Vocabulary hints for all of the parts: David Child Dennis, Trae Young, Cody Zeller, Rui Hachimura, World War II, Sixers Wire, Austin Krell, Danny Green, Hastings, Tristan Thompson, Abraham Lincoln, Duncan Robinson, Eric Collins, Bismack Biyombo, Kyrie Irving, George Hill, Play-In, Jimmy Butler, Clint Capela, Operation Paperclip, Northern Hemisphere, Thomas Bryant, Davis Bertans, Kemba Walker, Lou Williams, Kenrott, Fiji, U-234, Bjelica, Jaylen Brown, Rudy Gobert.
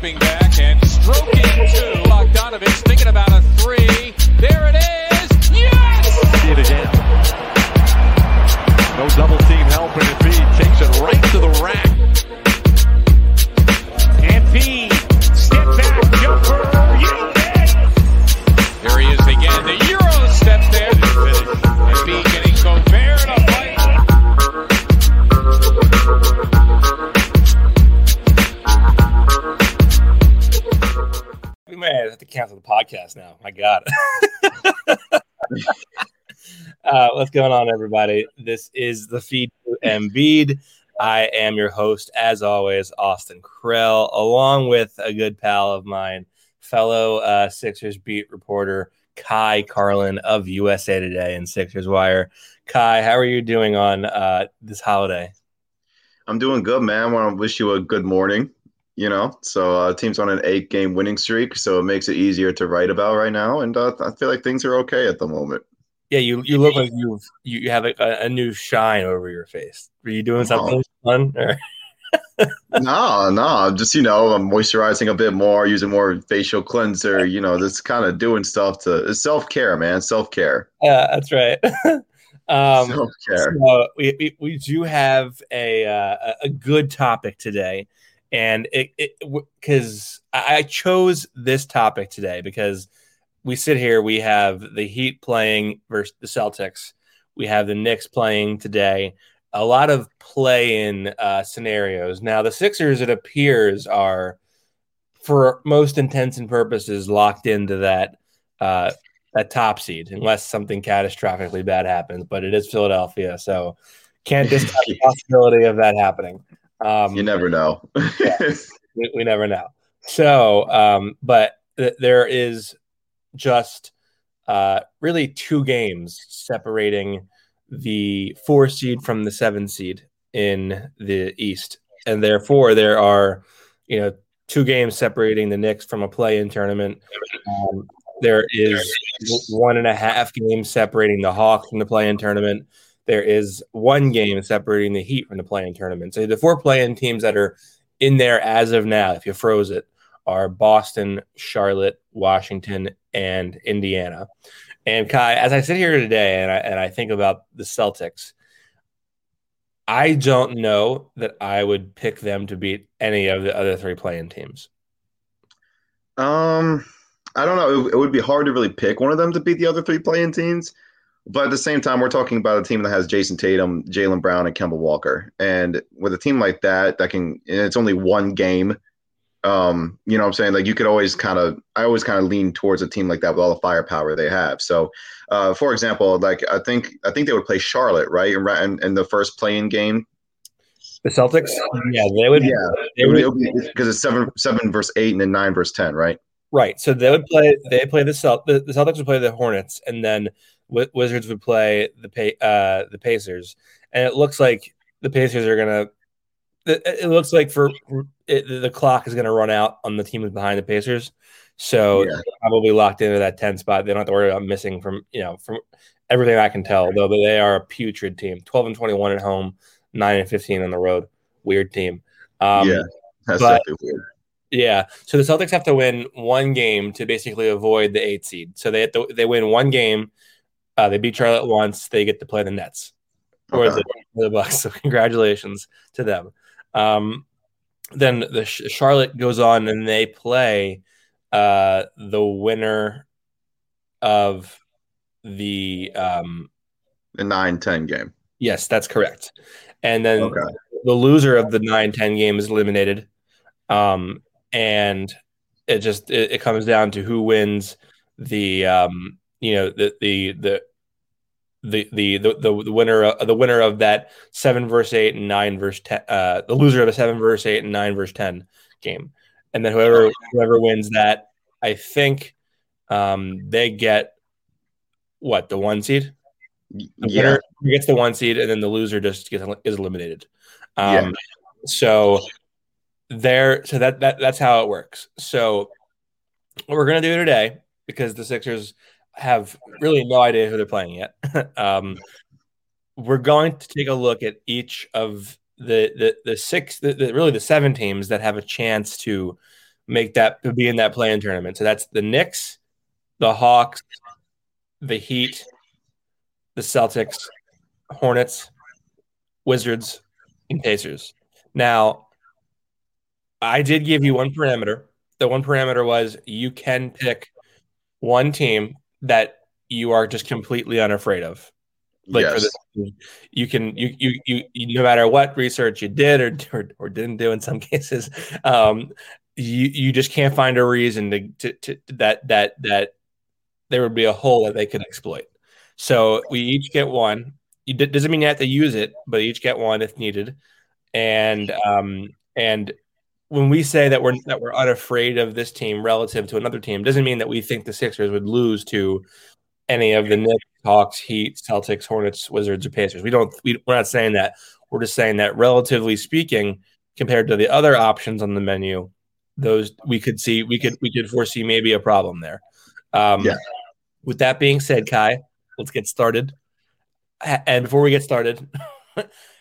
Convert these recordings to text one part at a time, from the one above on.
Stepping back and stroking two. Bogdanovic thinking about a three. There it is. Yes! See it again. No double team help, and Embiid takes it right to the rack. Embiid, step back, jumper, you bet! There he is again. The Euro step there. Embiid getting Gobert to fight. We might have to cancel the podcast now. My God. What's going on, everybody? This is the Feed to Embiid. I am your host, as always, Austin Krell, along with a good pal of mine, fellow Sixers beat reporter Kai Carlin of USA Today and Sixers Wire. Kai, how are you doing on this holiday? I'm doing good, man. I want to wish you a good morning. You know, so team's on an 8-game winning streak, so it makes it easier to write about right now. And I feel like things are okay at the moment. Yeah, you look like you have a new shine over your face. Are you doing something fun? Or? No. Just, you know, I'm moisturizing a bit more, using more facial cleanser, you know, just kind of doing stuff it's self-care, man, self-care. Yeah, that's right. Self-care. So we do have a good topic today. And because I chose this topic today because we sit here, we have the Heat playing versus the Celtics. We have the Knicks playing today. A lot of play-in scenarios. Now, the Sixers, it appears, are, for most intents and purposes, locked into that top seed, unless something catastrophically bad happens. But it is Philadelphia, so can't discount the possibility of that happening. You never know. Yeah, we never know. So, but there is just really two games separating the 4 seed from the 7 seed in the East. And therefore, there are, you know, 2 games separating the Knicks from a play-in tournament. There is 1.5 games separating the Hawks from the play-in tournament. There is 1 game separating the Heat from the play-in tournament. So the 4 play-in teams that are in there as of now, if you froze it, are Boston, Charlotte, Washington, and Indiana. And Kai, as I sit here today and I think about the Celtics, I don't know that I would pick them to beat any of the other 3 play-in teams. I don't know. It would be hard to really pick one of them to beat the other 3 play-in teams. But at the same time, we're talking about a team that has Jayson Tatum, Jaylen Brown, and Kemba Walker. And with a team like that, it's only 1 game. You know what I'm saying? Like, you could always I always lean towards a team like that with all the firepower they have. So, for example, like I think they would play Charlotte, right? In the first play-in game. The Celtics? Yeah, they would. Yeah, because it's 7 versus 8 and then 9 versus 10, right? Right. So they would play. They play the Celtics. The Celtics would play the Hornets, and then Wizards would play the Pacers. And it looks like the Pacers are gonna. It looks like the clock is gonna run out on the team behind the Pacers, so yeah. They're probably locked into that 10 spot. They don't have to worry about missing from everything I can tell. Though, but they are a putrid team. 12-21 at home, 9-15 on the road. Weird team. Yeah, that's definitely weird. Yeah, so the Celtics have to win 1 game to basically avoid the 8 seed. So they win 1 game, they beat Charlotte once, they get to play the Nets or the Bucks. So congratulations to them. Then the Charlotte goes on and they play the winner of the 9-10 game. Yes, that's correct. And then the loser of the 9-10 game is eliminated. And it just it comes down to who wins the winner of that 7 versus 8 and 9 versus 10, the loser of a 7 versus 8 and 9 versus 10 game, and then whoever wins that, I think they get the 1 seed. The winner gets the 1 seed, and then the loser just is eliminated. So. That's how it works. So what we're going to do today, because the Sixers have really no idea who they're playing yet, we're going to take a look at each of the 7 teams that have a chance to make that be in that play-in tournament. So that's the Knicks, the Hawks, the Heat, the Celtics, Hornets, Wizards, and Pacers. Now, I did give you one parameter. The one parameter was you can pick one team that you are just completely unafraid of. Like yes. For this, you can you no matter what research you did or didn't do in some cases, you just can't find a reason that there would be a hole that they could exploit. So we each get one. It doesn't mean you have to use it, but each get one if needed. And when we say that we're unafraid of this team relative to another team, doesn't mean that we think the Sixers would lose to any of the Knicks, Hawks, Heat, Celtics, Hornets, Wizards, or Pacers. We're not saying that. We're just saying that, relatively speaking, compared to the other options on the menu, those we could foresee maybe a problem there. With that being said, Kai, let's get started. And before we get started,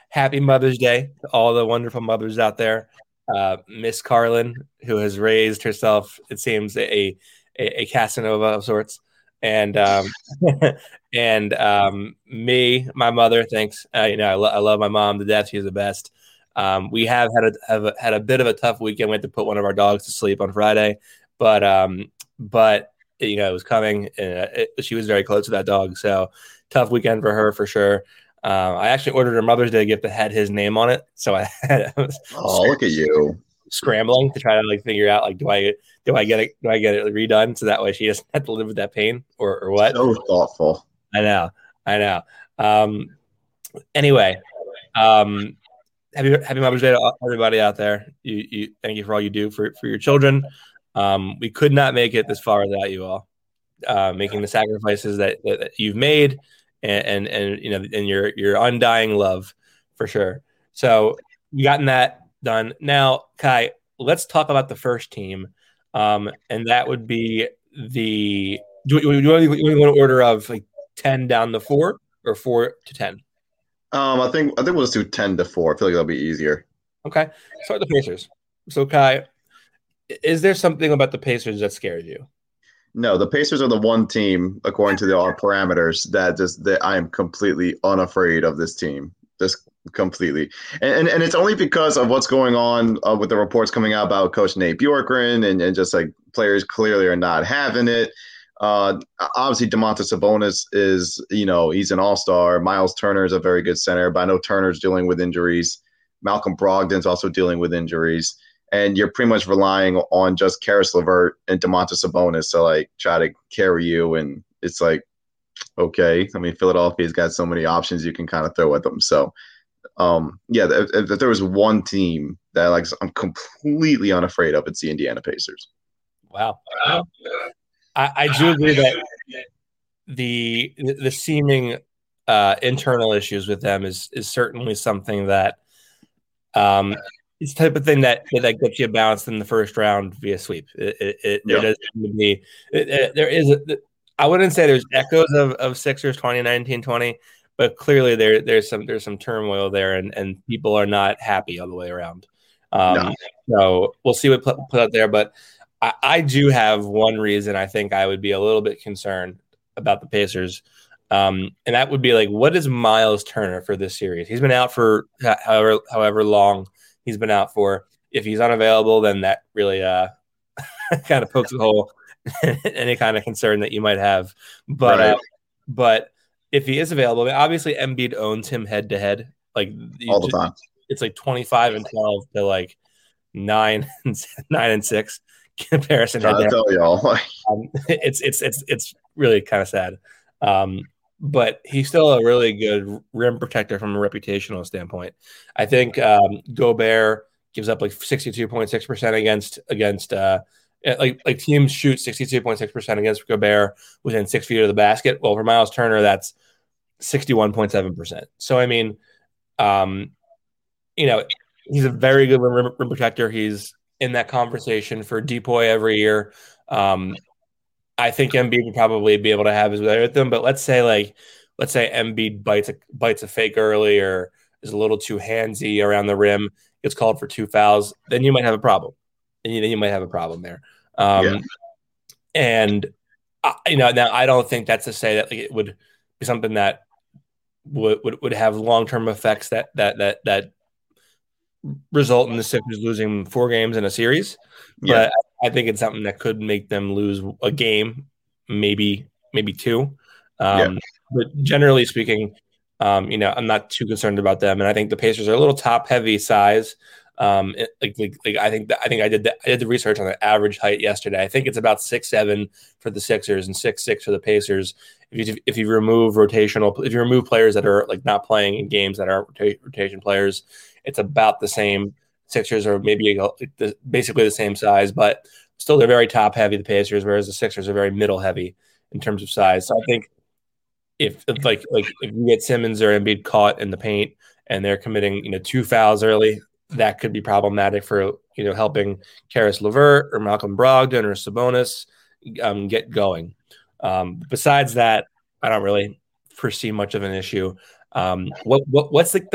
happy Mother's Day to all the wonderful mothers out there. Miss Carlin, who has raised herself, it seems, a Casanova of sorts, and me, my mother. Thanks, I love my mom to death. She's the best. We have had a bit of a tough weekend. We had to put one of our dogs to sleep on Friday, but it was coming, and she was very close to that dog. So tough weekend for her for sure. I actually ordered her Mother's Day gift that had his name on it, so look at you scrambling to try to figure out do I get it redone so that way she doesn't have to live with that pain or what? So thoughtful. I know. Anyway, happy Mother's Day to everybody out there. You thank you for all you do for your children. We could not make it this far without you all, making the sacrifices that you've made. And your undying love for sure. So we gotten that done. Now, Kai, let's talk about the first team, and that would be the. Do you want to order of 10 down to 4 or 4 to 10? I think we'll just do 10 to 4. I feel like that'll be easier. Okay, start the Pacers. So, Kai, is there something about the Pacers that scares you? No, the Pacers are the one team, according to our parameters, that I am completely unafraid of this team. Just completely. And it's only because of what's going on with the reports coming out about Coach Nate Bjorkgren and just players clearly are not having it. Obviously, Domantas Sabonis is, he's an all-star. Myles Turner is a very good center, but I know Turner's dealing with injuries. Malcolm Brogdon's also dealing with injuries. And you're pretty much relying on just Caris LeVert and Domantas Sabonis to try to carry you. And it's okay. I mean, Philadelphia's got so many options you can kind of throw at them. So, if there was one team that I'm completely unafraid of, it's the Indiana Pacers. Wow. I do agree that the seeming internal issues with them is certainly something that it's the type of thing that gets you bounced in the first round via sweep. It does seem to be. I wouldn't say there's echoes of Sixers 2019-20, but clearly there's some turmoil there, and people are not happy all the way around. So we'll see what put out there. But I do have one reason I think I would be a little bit concerned about the Pacers, and that would be what is Myles Turner for this series? He's been out for however long. He's been out for. If he's unavailable, then that really kind of pokes a hole in any kind of concern that you might have. But right. But if he is available, obviously Embiid owns him head to head, all the time. It's 25 and 12 to 9 and 6 comparison. I tell y'all, it's really kind of sad. But he's still a really good rim protector from a reputational standpoint. I think Gobert gives up 62.6% against teams shoot 62.6% against Gobert within 6 feet of the basket. Well, for Myles Turner, that's 61.7%. So I mean, he's a very good rim protector. He's in that conversation for DPOY every year. I think Embiid would probably be able to have his way with them, but let's say Embiid bites a fake early or is a little too handsy around the rim, gets called for two fouls, then you might have a problem. and you might have a problem there. And now I don't think that's to say that it would be something that would have long-term effects that result in the Sixers losing 4 games in a series. Yeah. But I think it's something that could make them lose a game, maybe 2. But generally speaking, I'm not too concerned about them. And I think the Pacers are a little top-heavy size. I did the research on the average height yesterday. I think it's about 6'7" for the Sixers and 6'6" for the Pacers. If you remove rotational, if you remove players that are like not playing in games that aren't rotation players, it's about the same. Sixers are maybe basically the same size, but still they're very top heavy, the Pacers, whereas the Sixers are very middle heavy in terms of size. So I think if you get Simmons or Embiid caught in the paint and they're committing 2 fouls early, that could be problematic for helping Caris LeVert or Malcolm Brogdon or Sabonis get going. Besides that, I don't really foresee much of an issue. What's the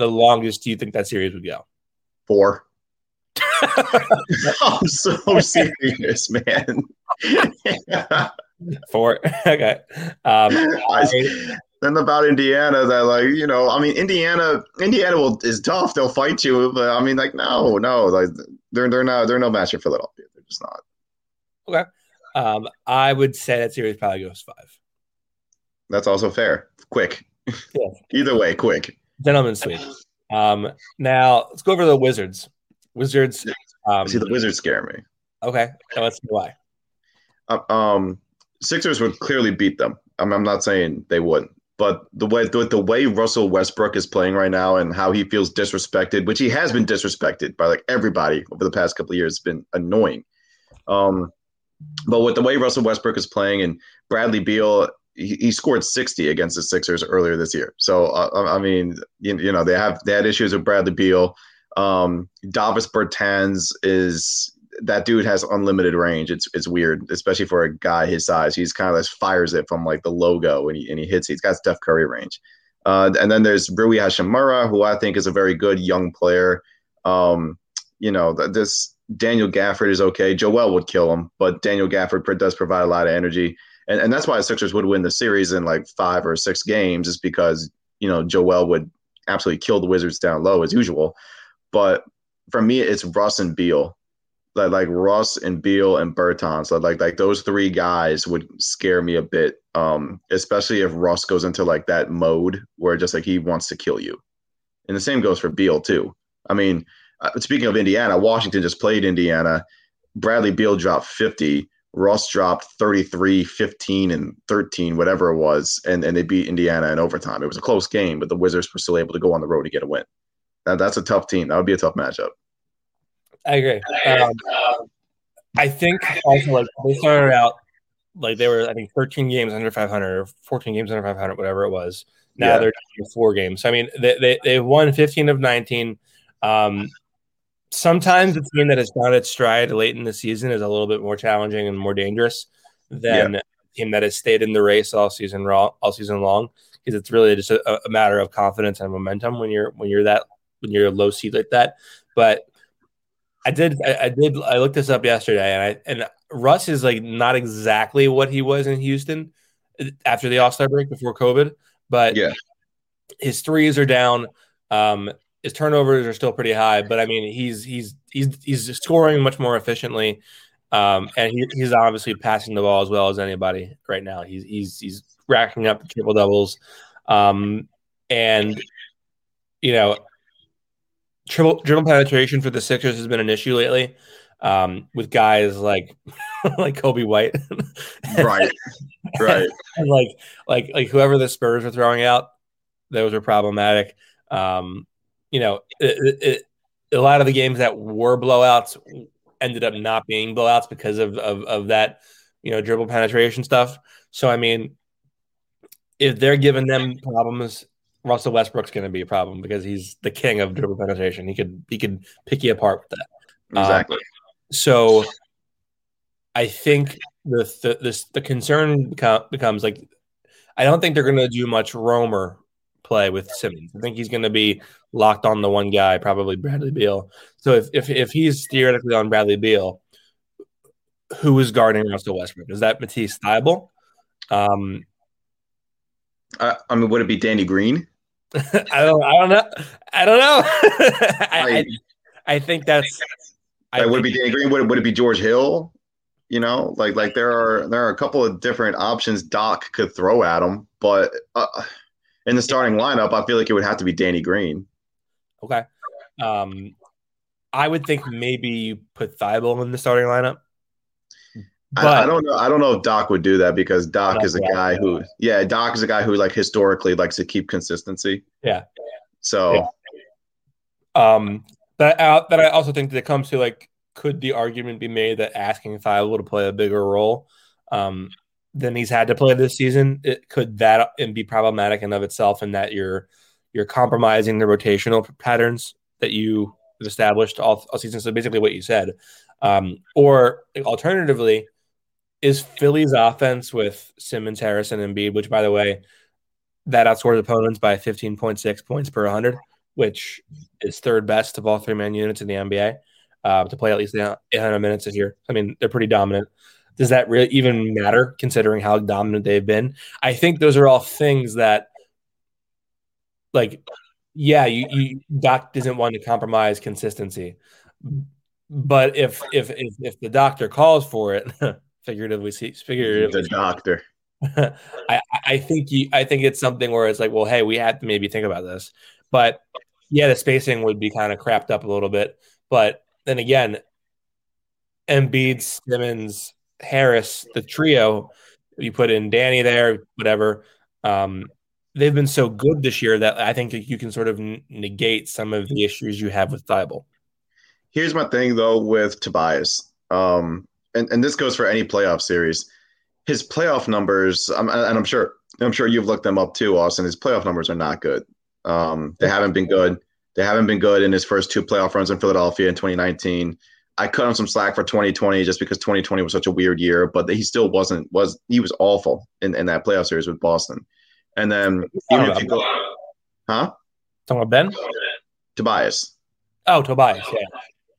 longest do you think that series would go? 4. I'm so serious, man. 4. Okay. Then about Indiana, that Indiana is tough. They'll fight you, but they're no match for Philadelphia. They're just not. Okay. I would say that series probably goes 5. That's also fair. Quick. Yeah. Either way, quick. Gentlemen's sweep. Now let's go over the Wizards. See, the Wizards scare me. Okay. Now let's see why. Sixers would clearly beat them. I'm not saying they wouldn't. But the way Russell Westbrook is playing right now and how he feels disrespected, which he has been disrespected by everybody over the past couple of years, has been annoying. But with the way Russell Westbrook is playing and Bradley Beal, he scored 60 against the Sixers earlier this year. So they had issues with Bradley Beal. Davis Bertans that dude has unlimited range. It's weird, especially for a guy his size. He's kind of just fires it from the logo and he hits it. He's got Steph Curry range. And then there's Rui Hachimura, who I think is a very good young player. This Daniel Gafford is okay. Joel would kill him, but Daniel Gafford does provide a lot of energy. And that's why the Sixers would win the series in 5 or 6 games, is because, Joel would absolutely kill the Wizards down low as usual. But for me, it's Russ and Beal. Russ and Beal and Bertans, those 3 guys would scare me a bit, especially if Russ goes into that mode where just he wants to kill you. And the same goes for Beal too. Speaking of Indiana, Washington just played Indiana. Bradley Beal dropped 50. Russ dropped 33, 15, and 13, whatever it was, and they beat Indiana in overtime. It was a close game, but the Wizards were still able to go on the road to get a win. Now, that's a tough team. That would be a tough matchup. I agree. I think also they started out they were 13 games under 500 or 14 games under 500, whatever it was. Now they're down 4 games. So, they won 15 of 19. Sometimes the team that has found its stride late in the season is a little bit more challenging and more dangerous than a team that has stayed in the race all season long, because it's really just a matter of confidence and momentum when you're a low seed like that. But I looked this up yesterday, and Russ is not exactly what he was in Houston after the All-Star break before COVID, but his threes are down. His turnovers are still pretty high, but he's scoring much more efficiently, and he's obviously passing the ball as well as anybody right now. He's racking up triple doubles, and dribble penetration for the Sixers has been an issue lately, with guys like Kobe White, right, and like whoever the Spurs were throwing out, those were problematic. A lot of the games that were blowouts ended up not being blowouts because of that, dribble penetration stuff. So, if they're giving them problems, Russell Westbrook's going to be a problem because he's the king of dribble penetration. He could pick you apart with that. Exactly. So I think the concern becomes I don't think they're going to do much roamer play with Simmons. I think he's going to be locked on the one guy, probably Bradley Beal. So if he's theoretically on Bradley Beal, who is guarding Russell Westbrook? Is that Matisse Thybulle? I mean, would it be Danny Green? I don't know. I think that's. Would it be Danny Green? Would it be George Hill? You know, like there are a couple of different options Doc could throw at him, but in the starting lineup, I feel like it would have to be Danny Green. Okay, I would think maybe you put Thybulle in the starting lineup. But I don't know. I don't know if Doc would do that because Doc is a guy who like historically likes to keep consistency. Yeah. So. Yeah. But I also think that it comes to like, could the argument be made that asking Thybulle to play a bigger role than he's had to play this season, could that be problematic in of itself, in that you're compromising the rotational patterns that you established all season? So basically, what you said, or alternatively. Is Philly's offense with Simmons, Harris, and Embiid, which, by the way, that outscores opponents by 15.6 points per 100, which is third best of all three-man units in the NBA, to play at least 800 minutes a year. I mean, they're pretty dominant. Does that really even matter, considering how dominant they've been? I think those are all things that, like, yeah, Doc doesn't want to compromise consistency. But if the doctor calls for it – Figuratively, the doctor. I think it's something where it's like, well, hey, we have to maybe think about this. But yeah, the spacing would be kind of crapped up a little bit. But then again, Embiid, Simmons, Harris, the trio, you put in Danny there, whatever. They've been so good this year that I think you can sort of negate some of the issues you have with Thybulle. Here's my thing though with Tobias. And this goes for any playoff series. His playoff numbers, I'm sure you've looked them up too, Austin. His playoff numbers are not good. They haven't been good. They haven't been good in his first two playoff runs in Philadelphia in 2019. I cut him some slack for 2020 just because 2020 was such a weird year, but he still was awful in that playoff series with Boston. And then even if you go, huh? Talking about Ben? Tobias. Oh, Tobias.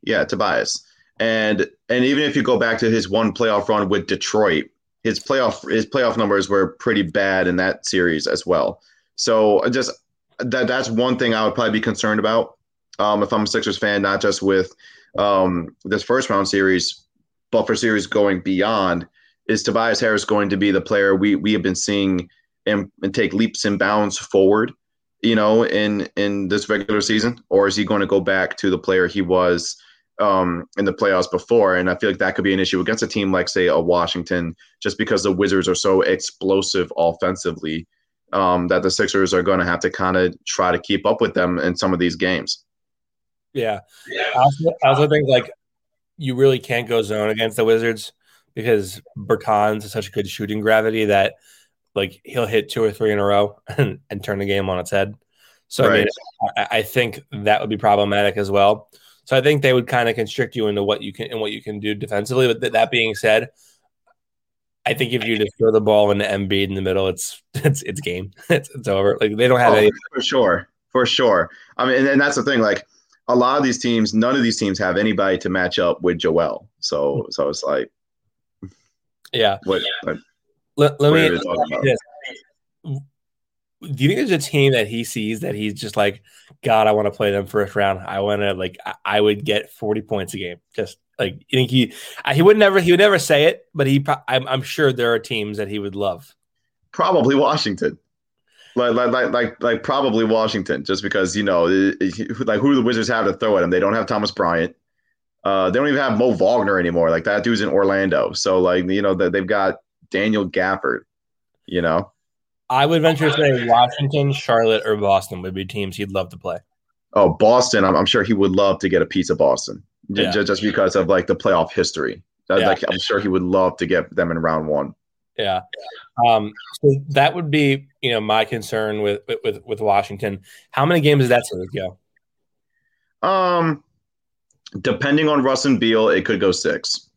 Yeah, Tobias. And even if you go back to his one playoff run with Detroit, his playoff numbers were pretty bad in that series as well. So just that's one thing I would probably be concerned about if I'm a Sixers fan, not just with this first round series, but for series going beyond. Is Tobias Harris going to be the player we have been seeing and take leaps and bounds forward, you know, in this regular season, or is he going to go back to the player he was in the playoffs before? And I feel like that could be an issue against a team like, say, a Washington, just because the Wizards are so explosive offensively that the Sixers are going to have to kind of try to keep up with them in some of these games. Yeah. I also think, like, you really can't go zone against the Wizards because Bertans has such good shooting gravity that, like, he'll hit two or three in a row and turn the game on its head. So, right. I think that would be problematic as well. So I think they would kind of constrict you into what you can do defensively. But that being said, I think if you just throw the ball into Embiid in the middle, it's game. It's over. Like, they don't have any for sure. I mean, and that's the thing. Like, a lot of these teams, none of these teams have anybody to match up with Joel. So it's like, yeah. Let me. Do you think there's a team that he sees that he's just like, God, I want to play them first round. I want to, like, I would get 40 points a game. Just like, you think he would never say it, but I'm sure there are teams that he would love. Probably Washington, like probably Washington, just because, you know, like, who do the Wizards have to throw at him? They don't have Thomas Bryant. They don't even have Mo Wagner anymore. Like, that dude's in Orlando. So, like, you know, they've got Daniel Gafford, you know. I would venture to say Washington, Charlotte, or Boston would be teams he'd love to play. Oh, Boston. I'm sure he would love to get a piece of Boston just because of, like, the playoff history. Like, I'm sure he would love to get them in round one. Yeah. So that would be, you know, my concern with Washington. How many games does that series go? Depending on Russ and Beal, it could go 6,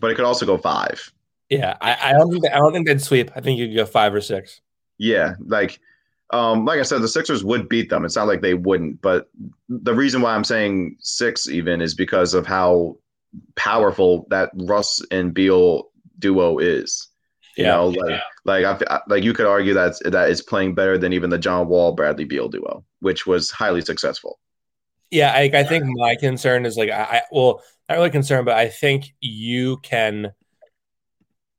but it could also go 5. Yeah. I don't think they'd sweep. I think you could go 5 or 6. Yeah, like Like I said, the Sixers would beat them. It's not like they wouldn't, but the reason why I'm saying six even is because of how powerful that Russ and Beal duo is. Like you could argue that it's playing better than even the John Wall Bradley Beal duo, which was highly successful. Yeah, I think my concern is not really concerned, but I think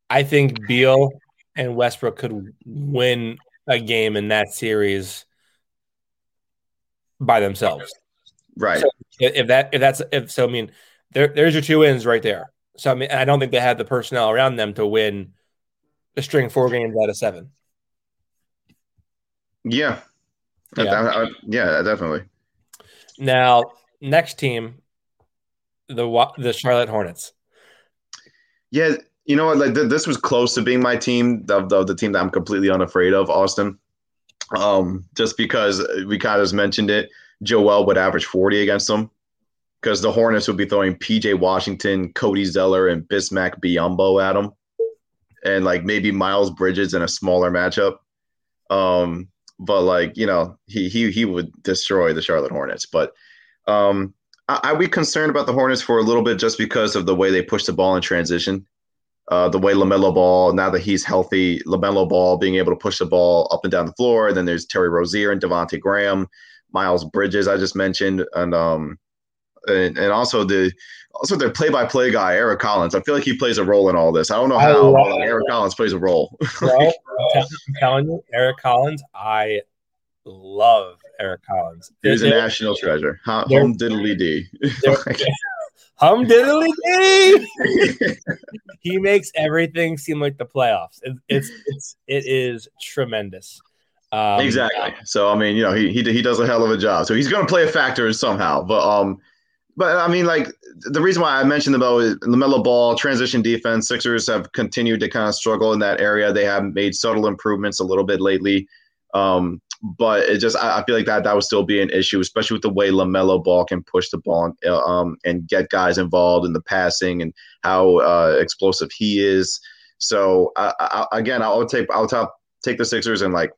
I think Beal and Westbrook could win a game in that series by themselves. Right. So I mean, there's your two wins right there. So, I mean, I don't think they had the personnel around them to win a string 4 games out of 7. Yeah. Yeah, definitely. Now, next team, the Charlotte Hornets. Yeah, you know what? Like this was close to being my team, the team that I'm completely unafraid of, Austin. Just because we kind of mentioned it, Joel would average 40 against them because the Hornets would be throwing P.J. Washington, Cody Zeller, and Bismack Biyombo at them, and like maybe Miles Bridges in a smaller matchup. But like, you know, he would destroy the Charlotte Hornets. But I'd be concerned about the Hornets for a little bit just because of the way they push the ball in transition. The way LaMelo Ball, now that he's healthy, LaMelo Ball being able to push the ball up and down the floor. And then there's Terry Rozier and Devontae Graham, Miles Bridges, I just mentioned, and also their play-by-play guy, Eric Collins. I feel like he plays a role in all this. I don't know how Eric Collins plays a role. Well, I'm telling you, Eric Collins, I love Eric Collins. He's a national treasure. Hum diddly D. Hum diddly D. He makes everything seem like the playoffs. It is tremendous. Exactly. So I mean, you know, he does a hell of a job. So he's going to play a factor somehow. But I mean, like the reason why I mentioned about LaMelo Ball, transition defense, Sixers have continued to kind of struggle in that area. They have made subtle improvements a little bit lately. But it just, I feel like that would still be an issue, especially with the way LaMelo Ball can push the ball and get guys involved in the passing and how explosive he is. So I'll take the Sixers in like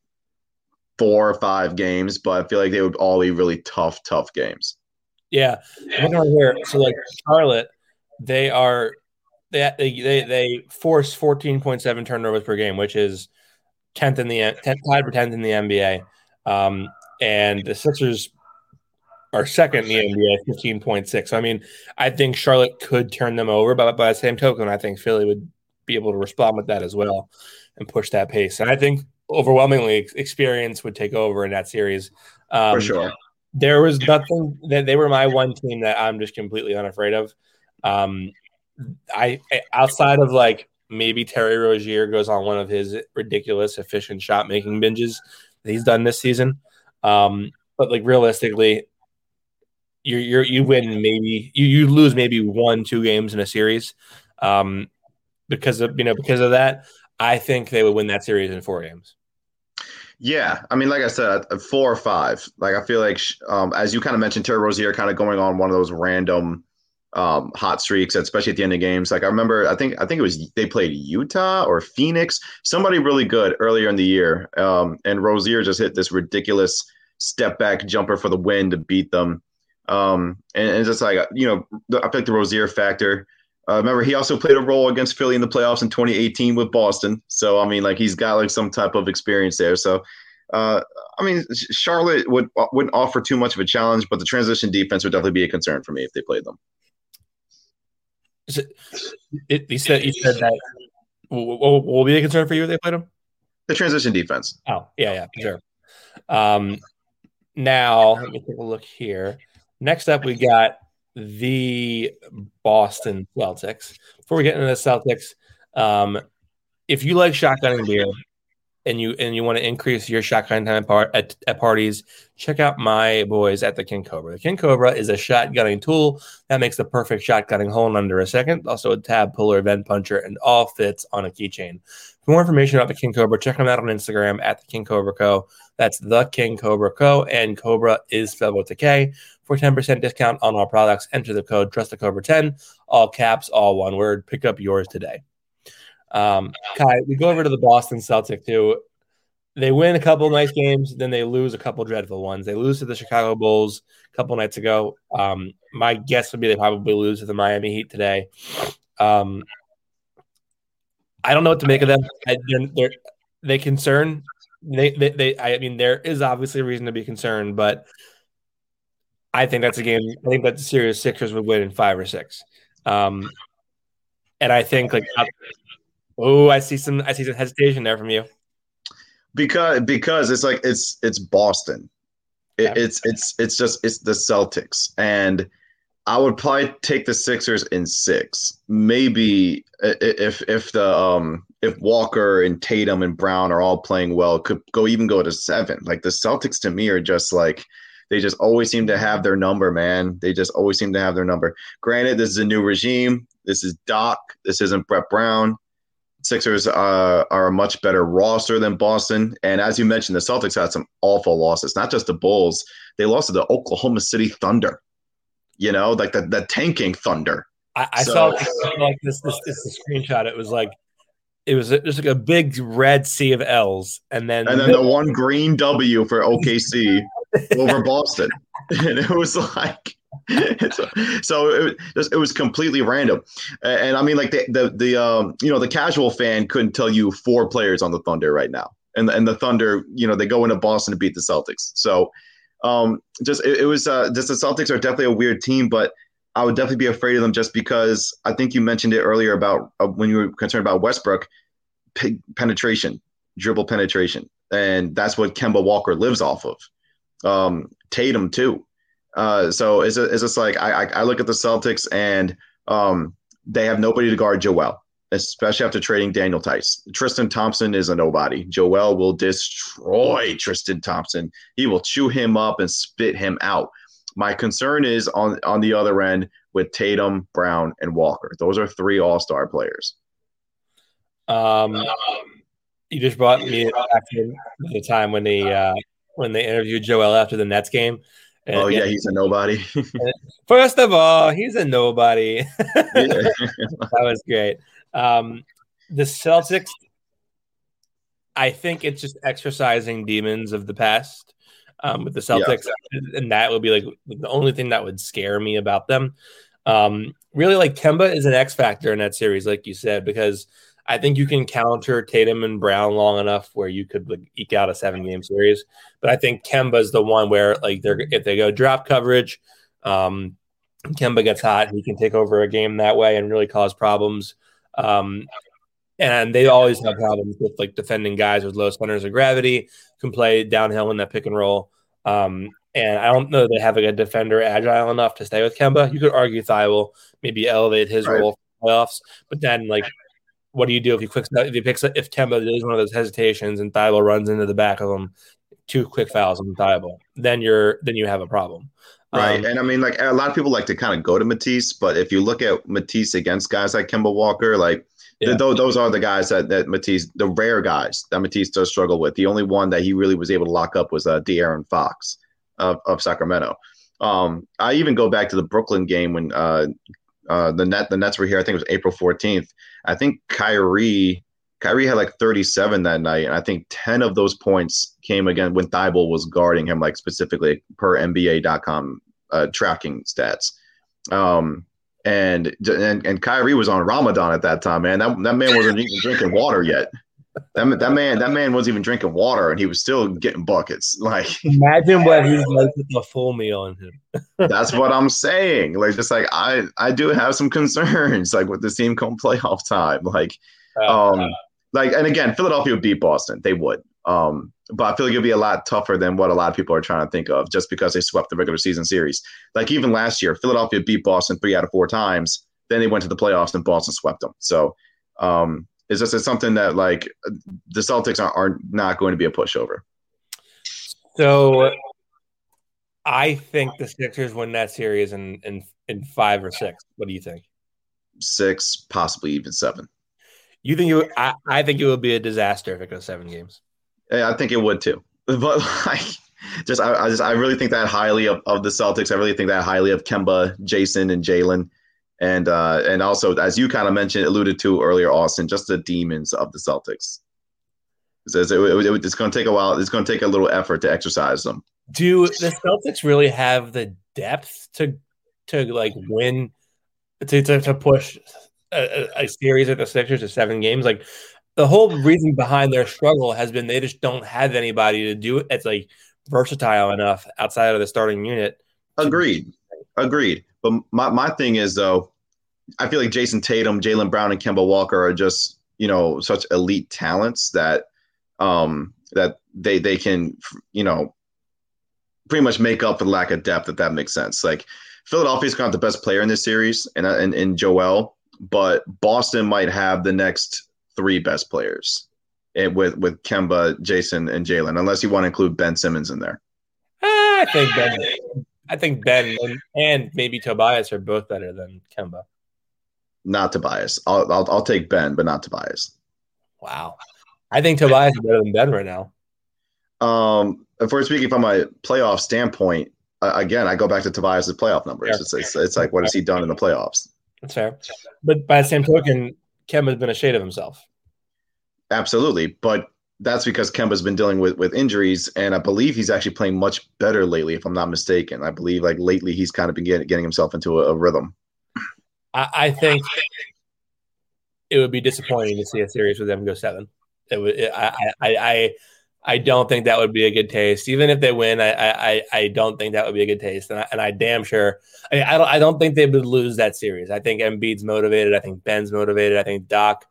4 or 5 games, but I feel like they would all be really tough games. Yeah, so like Charlotte, they force 14.7 turnovers per game, which is tied for 10th in the NBA. And the Sixers are second in the NBA, 15.6. So I mean, I think Charlotte could turn them over, but by the same token, I think Philly would be able to respond with that as well and push that pace. And I think overwhelmingly, experience would take over in that series. For sure. There was nothing that they were my one team that I'm just completely unafraid of. I outside of like maybe Terry Rozier goes on one of his ridiculous efficient shot making binges that he's done this season. But like realistically, you lose maybe 1-2 games in a series because of that. I think they would win that series in 4 games. Yeah, I mean, like I said, 4 or 5. Like I feel like, as you kind of mentioned, Terry Rozier kind of going on one of those random hot streaks, especially at the end of games. Like I remember, I think it was they played Utah or Phoenix, somebody really good earlier in the year, and Rozier just hit this ridiculous step back jumper for the win to beat them. And just like, you know, I picked the Rozier factor. Remember, he also played a role against Philly in the playoffs in 2018 with Boston. So, I mean, like he's got like some type of experience there. So, I mean, Charlotte wouldn't offer too much of a challenge, but the transition defense would definitely be a concern for me if they played them. You said that will be a concern for you if they played them? The transition defense. Oh, yeah, sure. Now, let me take a look here. Next up, we got the Boston Celtics. Before we get into the Celtics, if you like shotgun and beer and you want to increase your shotgun time at parties, check out my boys at the King Cobra. The King Cobra is a shotgunning tool that makes the perfect shotgunning hole in under a second. Also a tab puller, vent puncher, and all fits on a keychain. For more information about the King Cobra, check them out on Instagram at the King Cobra Co. That's the King Cobra Co. And Cobra is spelled with a K. For 10% discount on all products, enter the code TrustTheCobra10, all caps, all one word. Pick up yours today. Kai, we go over to the Boston Celtics, too. They win a couple nice games, then they lose a couple dreadful ones. They lose to the Chicago Bulls a couple nights ago. My guess would be they probably lose to the Miami Heat today. I don't know what to make of them. They concern. I mean, there is obviously a reason to be concerned, but I think that's a game. I think that's a series Sixers would win in 5 or 6, and I think like, I see some hesitation there from you. Because it's like it's Boston, it's the Celtics, and I would probably take the Sixers in 6. Maybe if Walker and Tatum and Brown are all playing well, it could go to 7. Like the Celtics to me are just like they just always seem to have their number, man. They just always seem to have their number. Granted, this is a new regime. This is Doc. This isn't Brett Brown. Sixers are a much better roster than Boston. And as you mentioned, the Celtics had some awful losses, not just the Bulls. They lost to the Oklahoma City Thunder, you know, like the tanking Thunder. I saw like this screenshot. It was just like a big red sea of L's. And then the one green W for OKC over Boston. And it was like... so it was completely random, and I mean, like the casual fan couldn't tell you 4 players on the Thunder right now, and the Thunder, you know, they go into Boston to beat the Celtics. So, just the Celtics are definitely a weird team, but I would definitely be afraid of them just because I think you mentioned it earlier about when you were concerned about Westbrook dribble penetration, and that's what Kemba Walker lives off of, Tatum too. So it's just like I look at the Celtics and they have nobody to guard Joel, especially after trading Daniel Tice. Tristan Thompson is a nobody. Joel will destroy Tristan Thompson. He will chew him up and spit him out. My concern is on the other end with Tatum, Brown, and Walker. Those are 3 all-star players. You just brought me back to the time when they interviewed Joel after the Nets game. And he's a nobody. First of all, he's a nobody. That was great. The Celtics, I think it's just exercising demons of the past with the Celtics. Yeah. And that would be like the only thing that would scare me about them. Really, like Kemba is an X factor in that series, like you said, because I think you can counter Tatum and Brown long enough where you could like, eke out a 7-game series. But I think Kemba's the one where like if they go drop coverage, Kemba gets hot. He can take over a game that way and really cause problems. And they always have problems with like defending guys with low centers of gravity, can play downhill in that pick and roll. And I don't know they have like, a defender agile enough to stay with Kemba. You could argue Thybulle maybe elevate his role for playoffs, but then like – what do you do if Kemba does one of those hesitations and Thybulle runs into the back of him, 2 quick fouls on Thybulle? Then you have a problem, right? And I mean, like a lot of people like to kind of go to Matisse, but if you look at Matisse against guys like Kemba Walker, like those are the guys that Matisse, the rare guys that Matisse does struggle with. The only one that he really was able to lock up was De'Aaron Fox of Sacramento. I even go back to the Brooklyn game when. The Nets were here. I think it was April 14th. I think Kyrie had like 37 that night, and I think 10 of those points came again when Thybulle was guarding him, like specifically per NBA.com tracking stats. And Kyrie was on Ramadan at that time, man. That man wasn't even drinking water yet. That man wasn't even drinking water, and he was still getting buckets. Like, imagine what he's like with the full meal on him. That's what I'm saying. Like, just like I do have some concerns, like with this team come playoff time. Like, and again, Philadelphia would beat Boston. They would. But I feel like it'd be a lot tougher than what a lot of people are trying to think of, just because they swept the regular season series. Like even last year, Philadelphia beat Boston 3 out of 4 times. Then they went to the playoffs, and Boston swept them. So. It's something that like the Celtics are not going to be a pushover. So I think the Sixers win that series in 5 or 6. What do you think? 6, possibly even 7. You think you? I think it would be a disaster if it goes 7 games. Yeah, I think it would too. But like, I really think that highly of the Celtics. I really think that highly of Kemba, Jayson, and Jaylen. And also, as you kind of mentioned, alluded to earlier, Austin, just the demons of the Celtics. It's going to take a while. It's going to take a little effort to exercise them. Do the Celtics really have the depth to push a series at the Sixers to 7 games? Like, the whole reason behind their struggle has been they just don't have anybody to do it. It's like versatile enough outside of the starting unit. Agreed. But my thing is, though, I feel like Jayson Tatum, Jaylen Brown, and Kemba Walker are just, you know, such elite talents that that they can, you know, pretty much make up for the lack of depth, if that makes sense. Like, Philadelphia's got the best player in this series and Joel, but Boston might have the next 3 best players with Kemba, Jason, and Jaylen, unless you want to include Ben Simmons in there. I think Ben and maybe Tobias are both better than Kemba. Not Tobias. I'll take Ben, but not Tobias. Wow. I think Tobias is better than Ben right now. If we're speaking from a playoff standpoint, again, I go back to Tobias' playoff numbers. Yeah. It's like, what has he done in the playoffs? That's fair. But by the same token, Kemba's been a shade of himself. Absolutely. But that's because Kemba's been dealing with injuries, and I believe he's actually playing much better lately, if I'm not mistaken. I believe, like, lately he's kind of been getting himself into a rhythm. I think it would be disappointing to see a series with them go 7. I don't think that would be a good taste. Even if they win, I don't think that would be a good taste. And I damn sure I don't think they would lose that series. I think Embiid's motivated. I think Ben's motivated. I think Doc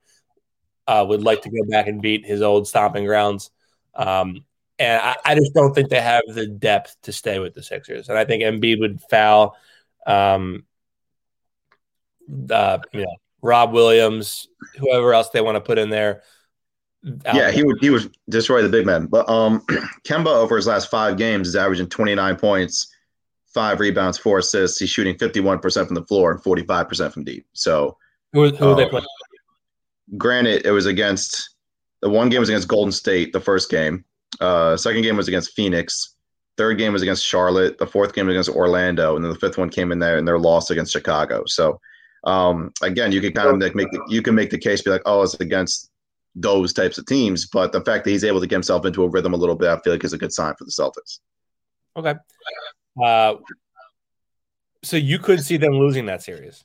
would like to go back and beat his old stomping grounds. And I just don't think they have the depth to stay with the Sixers. And I think Embiid would foul, Rob Williams, whoever else they want to put in there. Yeah, he would destroy the big man. But Kemba over his last 5 games is averaging 29 points, 5 rebounds, 4 assists. He's shooting 51% from the floor and 45% from deep. So who are they playing? Granted, it was against the one game was against Golden State, the first game. Second game was against Phoenix. Third game was against Charlotte. The fourth game was against Orlando, and then the fifth one came in there and their loss against Chicago. So again, you could kind of like make the case, be like, oh, it's against those types of teams, but the fact that he's able to get himself into a rhythm a little bit, I feel like is a good sign for the Celtics. Okay. So you could see them losing that series.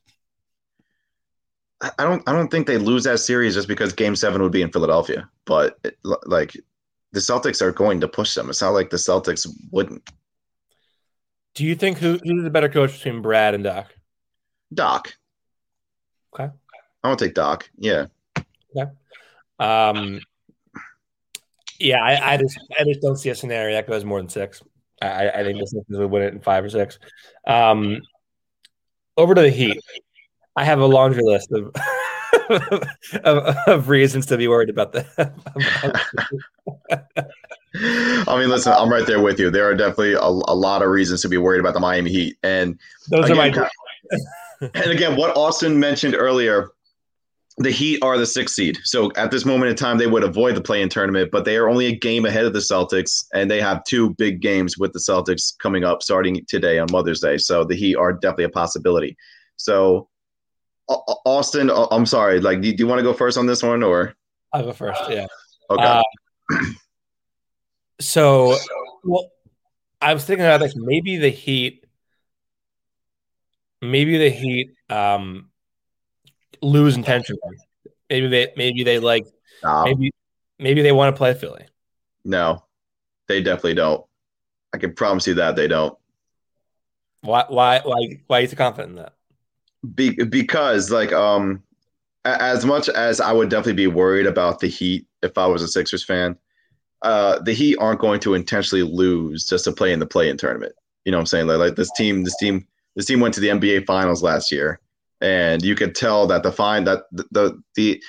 I don't think they lose that series just because game 7 would be in Philadelphia, but like the Celtics are going to push them. It's not like the Celtics wouldn't. Do you think who's the better coach between Brad and Doc? Doc. Okay. I want to take Doc. Yeah. Okay. I just don't see a scenario that goes more than 6. I think the Sixers would win it in 5 or 6. Over to the Heat. I have a laundry list of reasons to be worried about that. I mean, listen, I'm right there with you. There are definitely a lot of reasons to be worried about the Miami Heat, and those are my. And again, what Austin mentioned earlier. The Heat are the 6th seed. So at this moment in time, they would avoid the play-in tournament, but they are only a game ahead of the Celtics, and they have 2 big games with the Celtics coming up starting today on Mother's Day. So the Heat are definitely a possibility. So, Austin, I'm sorry. Like, do you want to go first on this one? Or I'll go first, yeah. Okay. Well, I was thinking about this. Maybe the Heat lose intentionally. Maybe they want to play Philly. No, they definitely don't. I can promise you that they don't. Why are you so confident in that? Because like as much as I would definitely be worried about the Heat if I was a Sixers fan, the Heat aren't going to intentionally lose just to play in the play-in tournament. You know what I'm saying? Like this team went to the NBA Finals last year. And you could tell that and I feel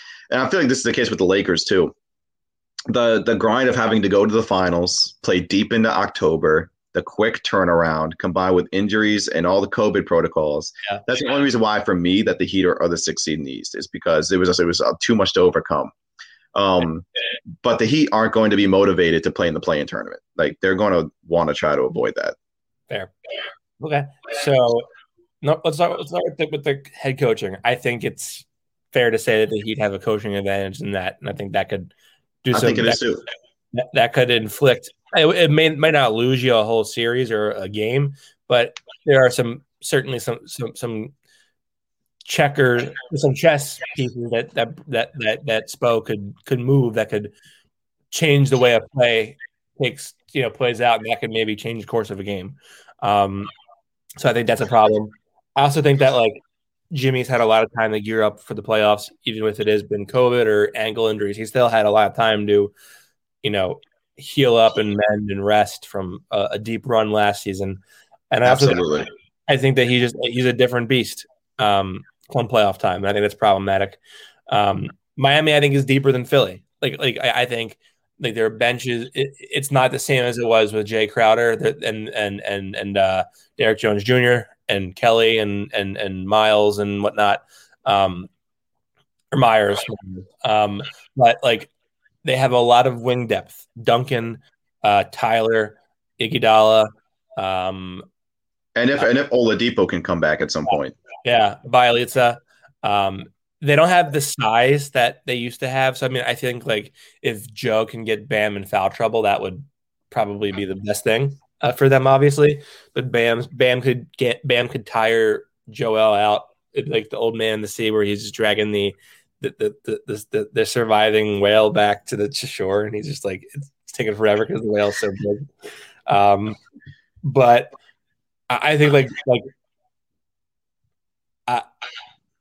like this is the case with the Lakers too. The grind of having to go to the finals, play deep into October, the quick turnaround combined with injuries and all the COVID protocols. Yeah. That's the only reason why for me that the Heat are the 6th seed in the East is because it was too much to overcome. But the Heat aren't going to be motivated to play in the play-in tournament. Like they're going to want to try to avoid that. Fair. Okay. So. No, let's start with the head coaching. I think it's fair to say that the Heat have a coaching advantage in that, and I think that could do something. I think it is too. That could inflict. It may not lose you a whole series or a game, but there are some checkers, some chess pieces that Spo could move that could change the way a play plays out, and that could maybe change the course of a game. So I think that's a problem. I also think that Jimmy's had a lot of time to gear up for the playoffs, even if it has been COVID or ankle injuries. He still had a lot of time to, heal up and mend and rest from a deep run last season. And absolutely, I think that he's a different beast come playoff time. And I think that's problematic. Miami, I think, is deeper than Philly. I think their bench is it's not the same as it was with Jay Crowder and Derek Jones Jr. and Kelly and Miles and whatnot, or Myers. But they have a lot of wing depth. Duncan, Tyler, Iguodala, and if Oladipo can come back at some point. Yeah, Bjelica. They don't have the size that they used to have. So, I mean, I think if Joe can get Bam in foul trouble, that would probably be the best thing for them, obviously. But Bam could tire Joel out, like the old man in the sea, where he's just dragging the surviving whale back to the shore, and he's just it's taking forever because the whale's so big. But I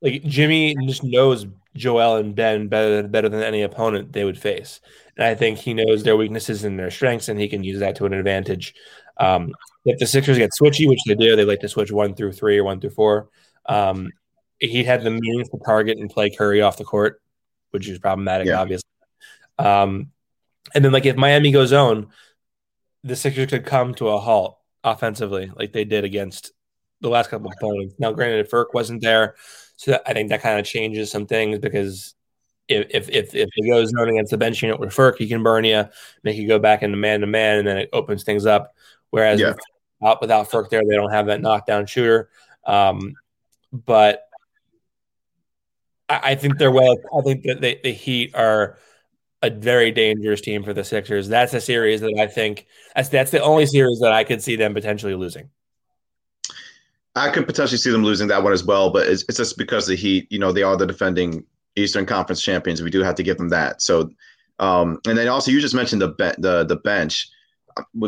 think Jimmy just knows Joel and Ben better than any opponent they would face, and I think he knows their weaknesses and their strengths, and he can use that to an advantage. If the Sixers get switchy, which they do, they like to switch 1 through 3 or 1 through 4. He had the means to target and play Curry off the court, which is problematic, obviously. And then if Miami goes zone, the Sixers could come to a halt offensively, like they did against the last couple of opponents. Now, granted, Furk wasn't there, so I think that kind of changes some things, because if it goes zone against the bench unit with Furk, he can burn you, make you go back into man-to-man, and then it opens things up. Whereas without Furk there, they don't have that knockdown shooter. But I think they're well. I think that the Heat are a very dangerous team for the Sixers. That's a series that I think that's the only series that I could see them potentially losing. I could potentially see them losing that one as well, but it's just because the Heat, they are the defending Eastern Conference champions. We do have to give them that. So, and then also you just mentioned the bench.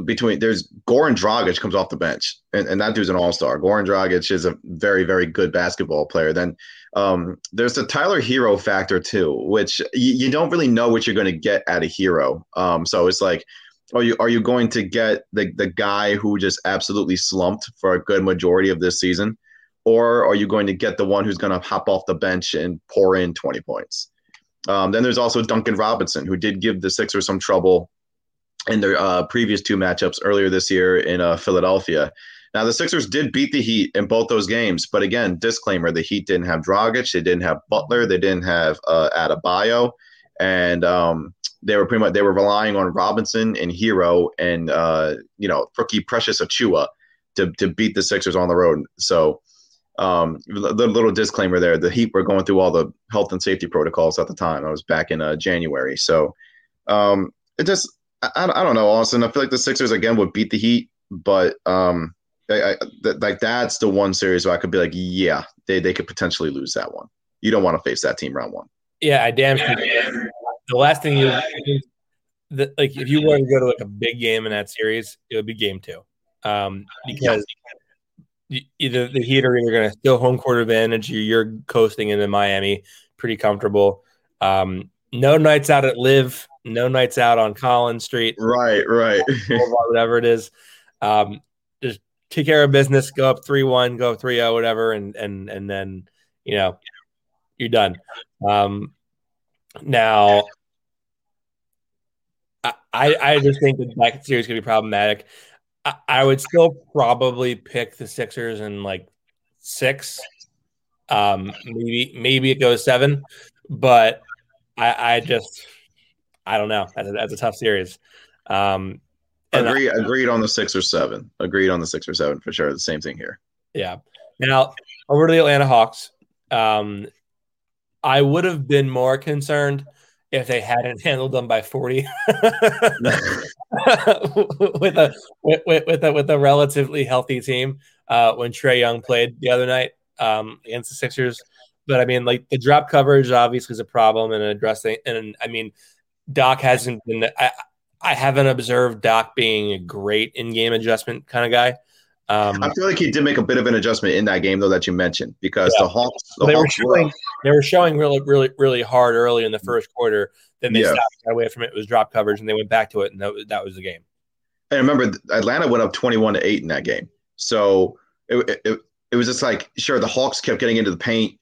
There's Goran Dragic comes off the bench, and that dude's an all-star. Goran Dragic is a very, very good basketball player. Then there's the Tyler Herro factor too, which you don't really know what you're going to get out of Herro. So it's are you going to get the guy who just absolutely slumped for a good majority of this season, or are you going to get the one who's going to hop off the bench and pour in 20 points? Then there's also Duncan Robinson, who did give the Sixers some trouble in their previous 2 matchups earlier this year in Philadelphia. Now, the Sixers did beat the Heat in both those games. But again, disclaimer, the Heat didn't have Dragic. They didn't have Butler. They didn't have Adebayo. And they were relying on Robinson and Herro and, rookie Precious Achiuwa to beat the Sixers on the road. So little disclaimer there. The Heat were going through all the health and safety protocols at the time. I was back in January. So it just – I don't know, Austin. I feel the Sixers, again, would beat the Heat, but that's the one series where I could be they could potentially lose that one. You don't want to face that team round 1. Yeah, I damn sure. The last thing if you wanted to go to a big game in that series, it would be game 2. Because either the Heat are either going to steal home court advantage, you're coasting into Miami pretty comfortable. No nights out at LIV. No nights out on Collins Street. Right. Whatever it is. Just take care of business, go up 3-1, go 3-0, whatever, and then, you're done. Now, I just think that that series could be problematic. I would still probably pick the Sixers in 6. Maybe it goes 7, but I just – I don't know. That's a tough series. Agreed on the 6 or 7. Agreed on the 6 or 7 for sure. The same thing here. Yeah. Now, over to the Atlanta Hawks. I would have been more concerned if they hadn't handled them by 40 with a relatively healthy team when Trae Young played the other night against the Sixers. But I mean, like, the drop coverage obviously is a problem and addressing. And I mean, Doc hasn't been. I haven't observed Doc being a great in-game adjustment kind of guy. I feel like he did make a bit of an adjustment in that game, though, that you mentioned, because they were showing really hard early in the first quarter. Then they stopped, got away from it. It was drop coverage, and they went back to it, and that was the game. And remember, Atlanta went up 21-8 in that game, so it was just like, sure, the Hawks kept getting into the paint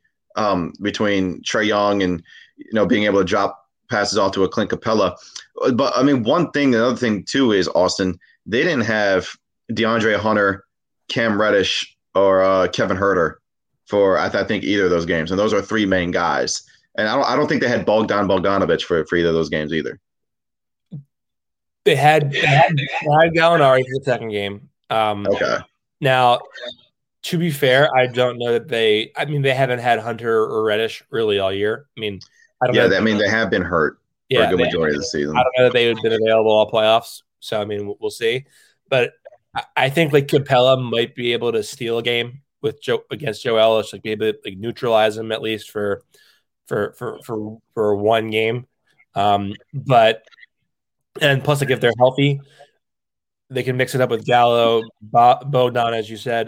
between Trae Young and, you know, being able to drop passes off to a Clint Capella. But I mean, another thing too is, Austin, they didn't have DeAndre Hunter, Cam Reddish, or Kevin Huerter for I think either of those games, and those are three main guys. And I don't think they had Bogdan Bogdanović for either of those games either. They had Gallinari for the second game. Okay. Now, to be fair, I don't know that they. I mean, they haven't had Hunter or Reddish really all year. I mean, I don't. Yeah, know. I mean, they have been hurt for a good majority of the season. I don't know that they have been available all playoffs. So I mean, we'll see, but. I think like Capella might be able to steal a game with against Joe Ellis, like maybe like neutralize him at least for one game. But and plus, like, if they're healthy, they can mix it up with Gallo, Bogdan, as you said,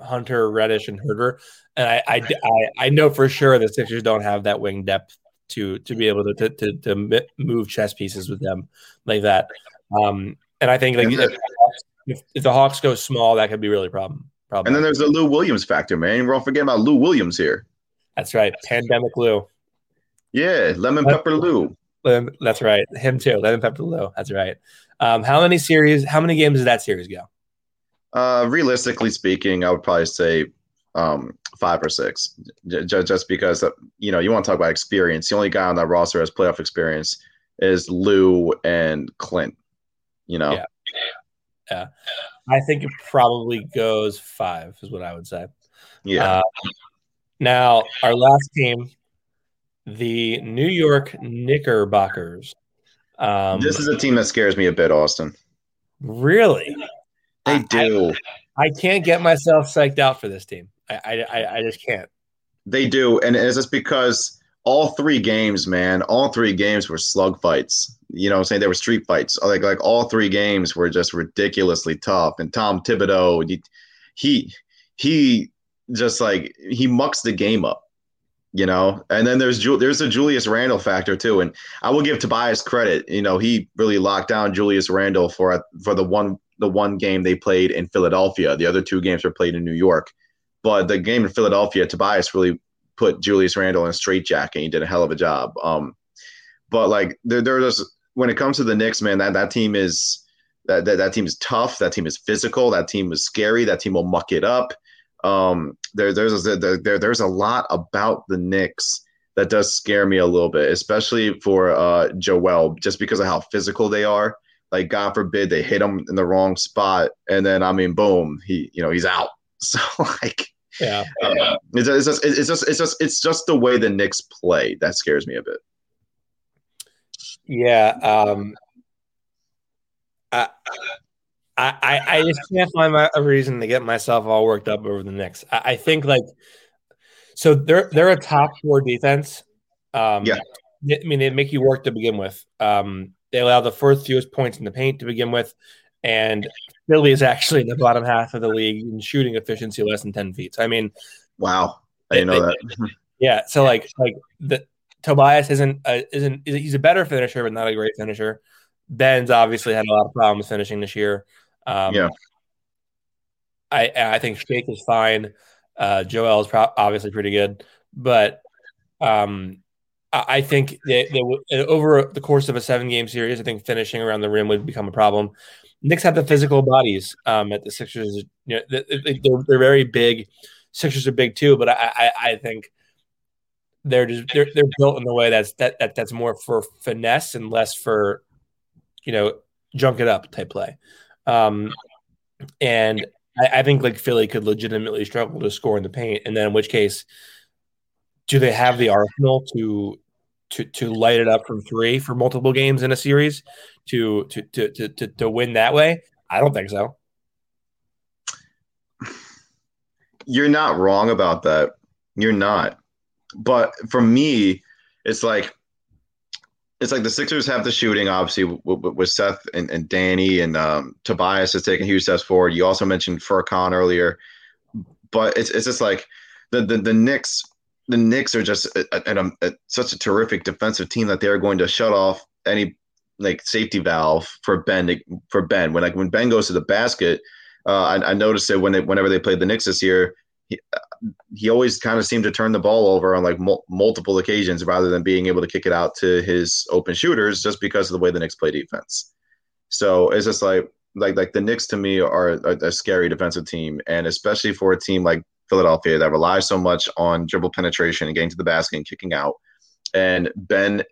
Hunter, Reddish, and Huerter. And I know for sure the Sixers don't have that wing depth to be able to move chess pieces with them like that. And I think like. If the Hawks go small, that could be really problem. And then there's the Lou Williams factor, man. We're all forgetting about Lou Williams here. That's right. Pandemic Lou. Yeah, Lemon Pepper Lou. That's right. Him too. Lemon Pepper Lou. That's right. How many games did that series go? Realistically speaking, I would probably say 5 or 6. Just because, you know, you want to talk about experience. The only guy on that roster who has playoff experience is Lou and Clint, you know? Yeah. Yeah, I think it probably goes 5 is what I would say. Yeah. Now, our last team, the New York Knickerbockers. This is a team that scares me a bit, Austin. Really? They do. I can't get myself psyched out for this team. I just can't. They do, and it's just because all 3 games were slug fights. You know what I'm saying? They were street fights. Like all 3 games were just ridiculously tough. And Tom Thibodeau, he just like he mucks the game up, you know. And then there's the Julius Randle factor too. And I will give Tobias credit. You know, he really locked down Julius Randle for the one game they played in Philadelphia. The other 2 games were played in New York, but the game in Philadelphia, Tobias really put Julius Randle in a straitjacket, and he did a hell of a job. But like they're just. When it comes to the Knicks, man, that team is tough. That team is physical. That team is scary. That team will muck it up. There's a lot about the Knicks that does scare me a little bit, especially for Joel, just because of how physical they are. Like, God forbid they hit him in the wrong spot, and then I mean, boom, he's out. So like, it's just the way the Knicks play that scares me a bit. Yeah, I just can't find a reason to get myself all worked up over the Knicks. I think like, so they're a top 4 defense. Yeah, I mean, they make you work to begin with. They allow the 4th fewest points in the paint to begin with, and Philly is actually in the bottom half of the league in shooting efficiency, less than 10 feet. So, I mean, wow, I didn't know that. Yeah, so like the. Tobias isn't he's a better finisher, but not a great finisher. Ben's obviously had a lot of problems finishing this year. I think Shake is fine. Joel is obviously pretty good, but I think they over the course of a 7-game series, I think finishing around the rim would become a problem. Knicks have the physical bodies at the Sixers. You know, they're very big. Sixers are big too, but I think. They're built in the way that's more for finesse and less for, you know, junk it up type play, and I think like Philly could legitimately struggle to score in the paint, and then in which case, do they have the arsenal to to light it up from three for multiple games in a series to win that way? I don't think so. You're not wrong about that. You're not. But for me, it's like the Sixers have the shooting, obviously, with Seth and Danny, and Tobias has taken huge steps forward. You also mentioned Furkan earlier. But it's just like the Knicks. The Knicks are just such a terrific defensive team that they are going to shut off any safety valve for Ben. When Ben goes to the basket, I noticed that whenever they played the Knicks this year, he always kind of seemed to turn the ball over on multiple occasions rather than being able to kick it out to his open shooters, just because of the way the Knicks play defense. So it's just like the Knicks to me are a scary defensive team, and especially for a team like Philadelphia that relies so much on dribble penetration and getting to the basket and kicking out. And Ben,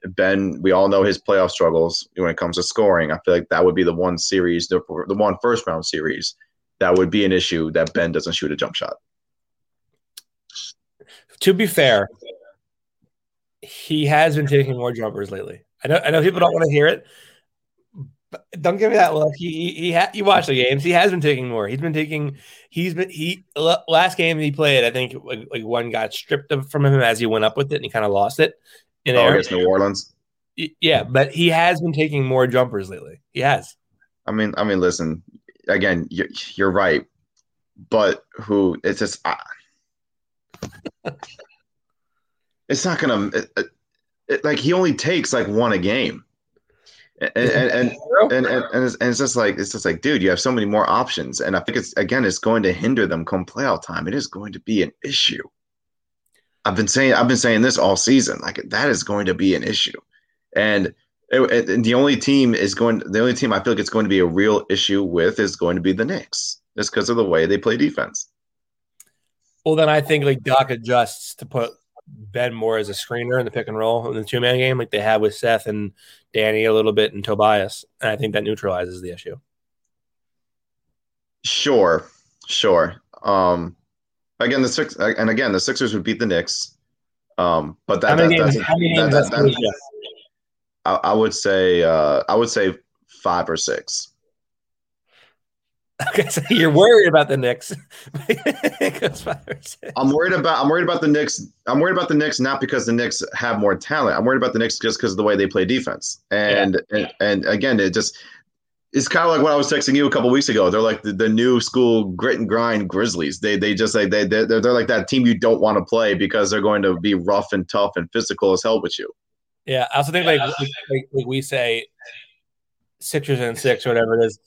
we all know his playoff struggles when it comes to scoring. I feel like that would be the one series, the one first round series that would be an issue, that Ben doesn't shoot a jump shot. To be fair, he has been taking more jumpers lately. I know people don't want to hear it, but don't give me that look. You watch the games. He has been taking more. Last game he played, I think one got stripped from him as he went up with it, and he kind of lost it. Against New Orleans. Yeah, but he has been taking more jumpers lately. He has. I mean, listen, again, you're right, but it's just it's not gonna he only takes one a game. And it's just like, dude, you have so many more options, and I think it's going to hinder them come playoff time. It is going to be an issue. I've been saying this all season. That is going to be an issue, and the only team I feel like it's going to be a real issue with is going to be the Knicks, just because of the way they play defense. Well, then I think Doc adjusts to put Ben Moore as a screener in the pick and roll in the two-man game, like they had with Seth and Danny a little bit and Tobias. And I think that neutralizes the issue. Sure. Again, the Sixers would beat the Knicks. But I would say 5 or 6. Okay, so you're worried about the Knicks. I'm worried about the Knicks not because the Knicks have more talent. I'm worried about the Knicks just because of the way they play defense. And again, it's kind of like what I was texting you a couple weeks ago. They're like the new school grit and grind Grizzlies. They're like that team you don't want to play because they're going to be rough and tough and physical as hell with you. Yeah, I also think we say 6 or 6 or whatever it is.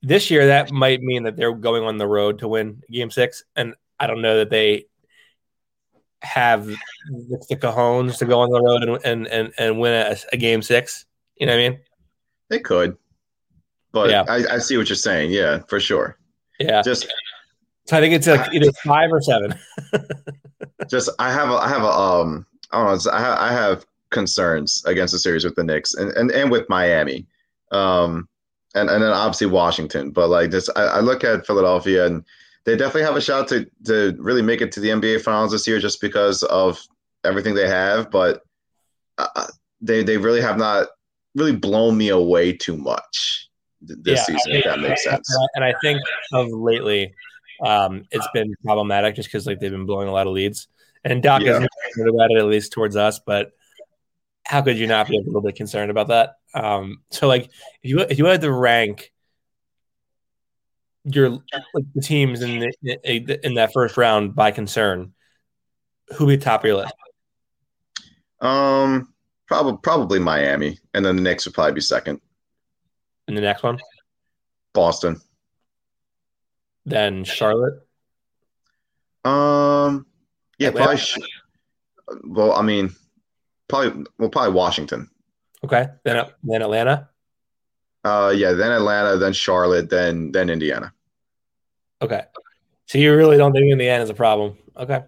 This year, that might mean that they're going on the road to win Game 6, and I don't know that they have the cojones to go on the road and win a Game 6. You know what I mean? They could, but yeah. I see what you're saying. Yeah, for sure. Yeah, so I think it's either 5 or 7. I have concerns against the series with the Knicks and with Miami. And then obviously Washington, but I look at Philadelphia, and they definitely have a shot to really make it to the NBA Finals this year, just because of everything they have. But they really have not really blown me away too much this season. If that makes sense. And I think of lately, it's been problematic just because they've been blowing a lot of leads, and Doc is concerned about it, at least towards us, but. How could you not be a little bit concerned about that? If you had to rank your the teams in that first round by concern, who would be top of your list? Probably Miami, and then the Knicks would probably be second. And the next one, Boston. Then Charlotte. Atlanta. Probably Washington. Okay. Then Atlanta. Then Atlanta, then Charlotte, then Indiana. Okay. So you really don't think Indiana is a problem? Okay.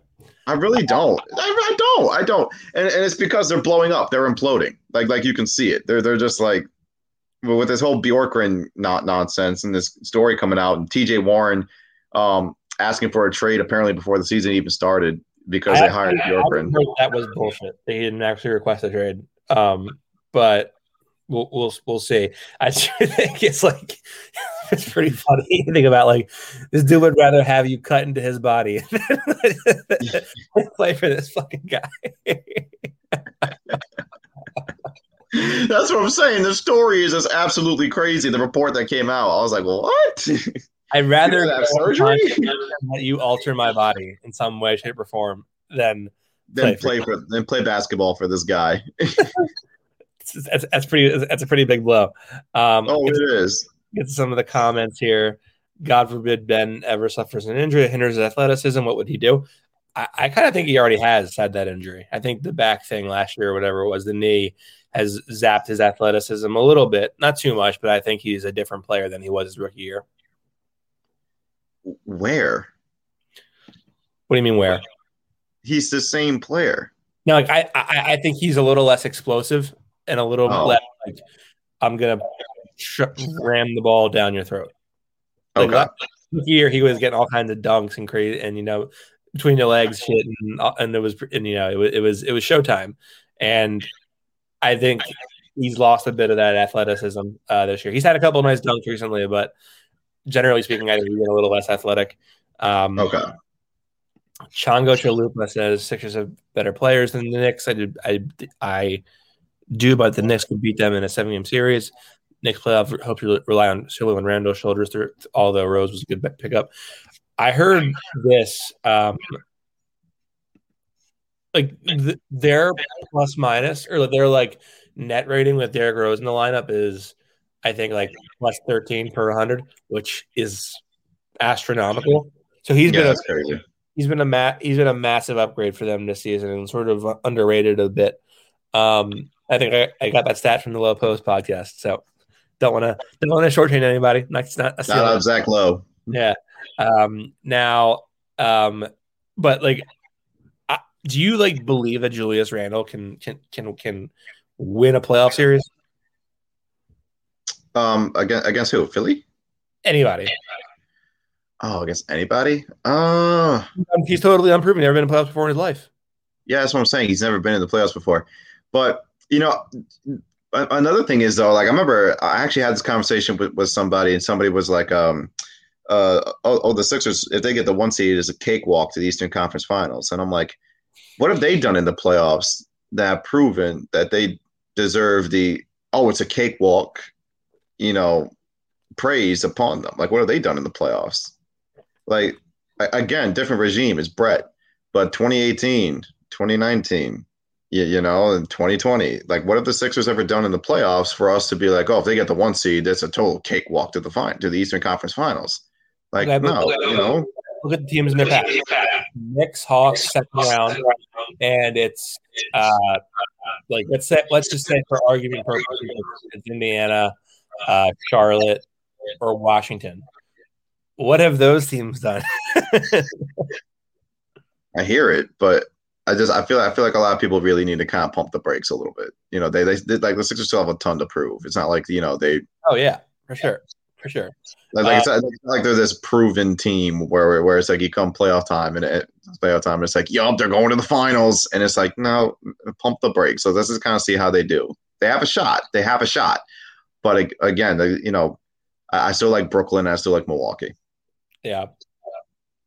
I really don't. I don't. And it's because they're blowing up. They're imploding. Like you can see it. They're just with this whole Bjorkgren nonsense and this story coming out, and TJ Warren asking for a trade apparently before the season even started. Because they hired Bjorkgren. That was bullshit. They didn't actually request a trade. But we'll see. I sure think it's like it's pretty funny to think about. Like, this dude would rather have you cut into his body than play for this fucking guy. That's what I'm saying. The story is just absolutely crazy. The report that came out, I was like, what? I'd rather have surgery that you alter my body in some way, shape, or form than play basketball for this guy. That's a pretty big blow. It is. Get some of the comments here. God forbid Ben ever suffers an injury that hinders his athleticism. What would he do? I kind of think he already has had that injury. I think the back thing last year or whatever it was, the knee, has zapped his athleticism a little bit. Not too much, but I think he's a different player than he was his rookie year. Where? What do you mean where? He's the same player. No, like, I think he's a little less explosive and a little less like, I'm going to ram the ball down your throat. Like, okay. Last year, he was getting all kinds of dunks and crazy, and, you know, between the legs shit, and it was showtime. And I think he's lost a bit of that athleticism this year. He's had a couple of nice dunks recently, but generally speaking, I think he's been a little less athletic. Okay. Chongo Chalupa says Sixers have better players than the Knicks. I do, but the Knicks could beat them in a 7-game series. Knicks playoff hope you rely on Silva and Randall's shoulders through, although Rose was a good pickup. I heard this, their plus minus or their like net rating with Derrick Rose in the lineup is, I think, like plus 13 per 100, which is astronomical. So he's been a massive upgrade for them this season and sort of underrated a bit. I think I got that stat from the Low Post podcast, so don't want to shortchange anybody. That's not a stat. Zach Lowe. Yeah. Do you believe that Julius Randle can win a playoff series? Against who? Philly? Anybody? Oh, against anybody? He's totally unproven. Never been in the playoffs before in his life. Yeah, that's what I'm saying. He's never been in the playoffs before. But another thing is though, I remember I actually had this conversation with somebody, and somebody was like, the Sixers, if they get the 1 seed, is a cakewalk to the Eastern Conference Finals. And I'm like, what have they done in the playoffs that have proven that they deserve it's a cakewalk, praise upon them? Like, what have they done in the playoffs? Like, again, different regime is Brett, but 2018, 2019, and 2020, what have the Sixers ever done in the playoffs for us to be like, oh, if they get the 1 seed, that's a total cakewalk to the Eastern Conference Finals? Like, Look at the teams in their past. Knicks, Hawks, second round, and it's let's just say for argument purposes, it's Indiana, Charlotte, or Washington. What have those teams done? I hear it, but I feel like a lot of people really need to kind of pump the brakes a little bit. They like the Sixers still have a ton to prove. It's not like they. Oh yeah, for sure. For sure. It's they're this proven team where it's like you come playoff time, and it's like, they're going to the finals. And it's like, no, pump the brakes. So let's just kind of see how they do. They have a shot. But again, I still like Brooklyn. I still like Milwaukee. Yeah.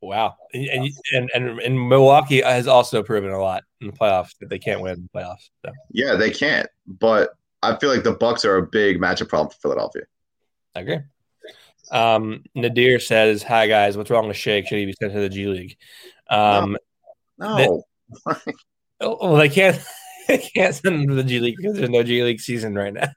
Wow. And Milwaukee has also proven a lot in the playoffs that they can't win in the playoffs. So. Yeah, they can't. But I feel like the Bucks are a big matchup problem for Philadelphia. I agree. Nadir says, "Hi guys, what's wrong with Shake? Should he be sent to the G League?" No. They can't send him to the G League because there's no G League season right now.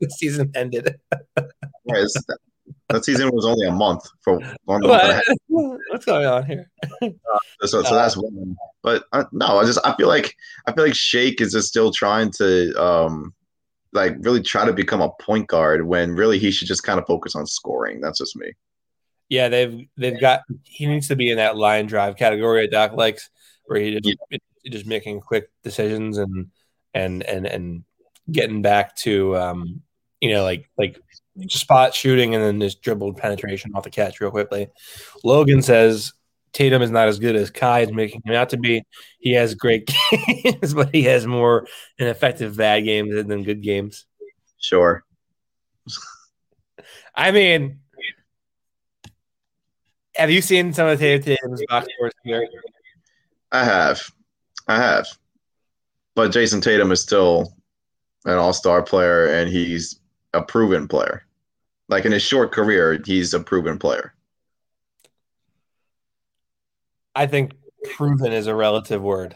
The season ended. That season was only a month for 1 month. What's going on here? So that's one. But I feel like Shake is just still trying to really try to become a point guard when really he should just kind of focus on scoring. That's just me. Yeah, he needs to be in that line drive category that Doc likes, where he just making quick decisions and getting back to spot shooting and then just dribbled penetration off the catch real quickly. Logan says Tatum is not as good as Kai is making him out to be. He has great games, but he has more ineffective bad games than good games. Sure. I mean, have you seen some of Tatum's box scores here? I have. But Jayson Tatum is still an all-star player, and he's a proven player. Like, in his short career, he's a proven player. I think proven is a relative word.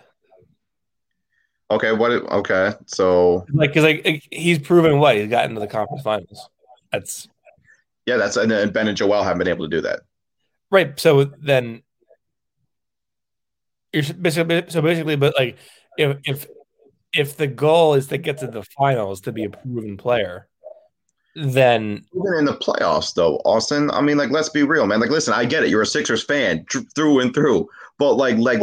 Okay, what? Okay, so like, cause like he's proven what he's gotten to the conference finals. That's and Ben and Joel haven't been able to do that, right? So then you're basically, but like if the goal is to get to the finals to be a proven player, then even in the playoffs, though, Austin. I mean, like, let's be real, man. Like, listen, I get it. You're a Sixers fan through and through, but take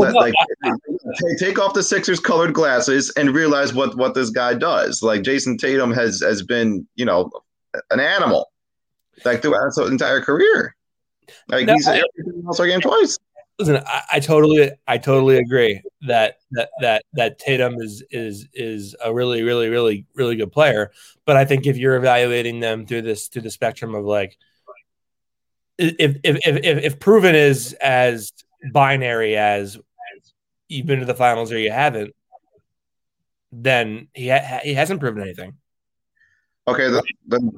off the Sixers colored glasses and realize what this guy does. Like, Jayson Tatum has been, an animal, like, throughout his entire career. Like, he's every All-Star game twice. Listen, I totally agree that Tatum is a really, really, really, really good player. But I think if you're evaluating them through the spectrum of, like, if proven is as binary as you've been to the finals or you haven't, then he hasn't proven anything. Okay, then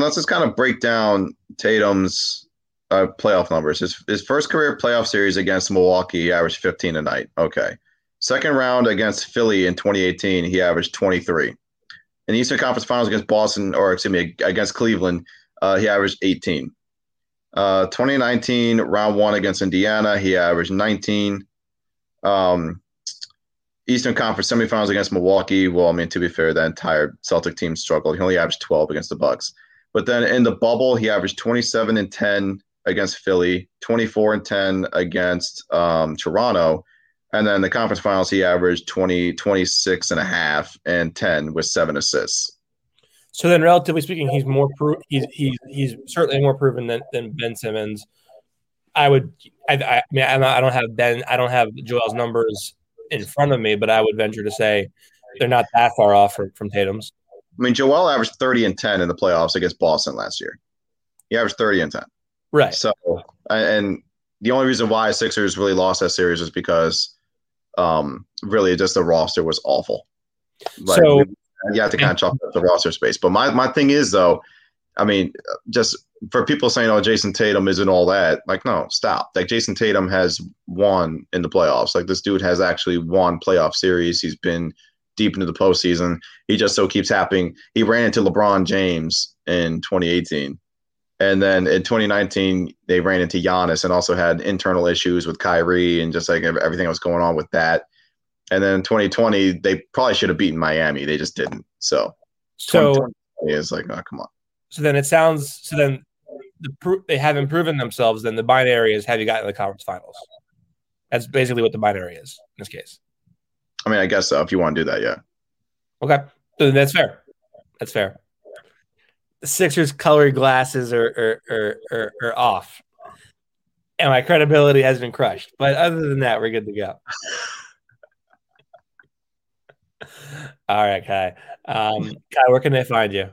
let's just kind of break down Tatum's playoff numbers. His first career playoff series against Milwaukee, he averaged 15 a night. Okay. Second round against Philly in 2018, he averaged 23. In Eastern Conference Finals against Cleveland, he averaged 18. 2019, round one against Indiana, he averaged 19. Eastern Conference semifinals against Milwaukee, well, I mean, to be fair, the entire Celtic team struggled. He only averaged 12 against the Bucks. But then in the bubble, he averaged 27 and 10 against Philly, 24 and 10 against Toronto. And then in the conference finals, he averaged 26 and a half and 10 with 7 assists. So then, relatively speaking, he's more he's certainly more proven than Ben Simmons. I don't have Joel's numbers in front of me, but I would venture to say they're not that far off from Tatum's. I mean, Joel averaged 30 and 10 in the playoffs against Boston last year. He averaged 30 and 10. Right. So, and the only reason why Sixers really lost that series was because really just the roster was awful. Like, so you have to kind of chalk up the roster space. But my thing is, though, I mean, just for people saying, oh, Jayson Tatum isn't all that, like, no, stop. Like, Jayson Tatum has won in the playoffs. Like, this dude has actually won playoff series. He's been deep into the postseason. He just so keeps happening. He ran into LeBron James in 2018. And then in 2019, they ran into Giannis and also had internal issues with Kyrie and just like everything that was going on with that. And then in 2020, they probably should have beaten Miami. They just didn't. So it's like, oh, come on. They haven't proven themselves. Then the binary is, have you gotten to the conference finals? That's basically what the binary is in this case. I mean, I guess so, if you want to do that, yeah. Okay, so that's fair. That's fair. The Sixers' colored glasses are off, and my credibility has been crushed. But other than that, we're good to go. All right, Kai. Kai, where can they find you?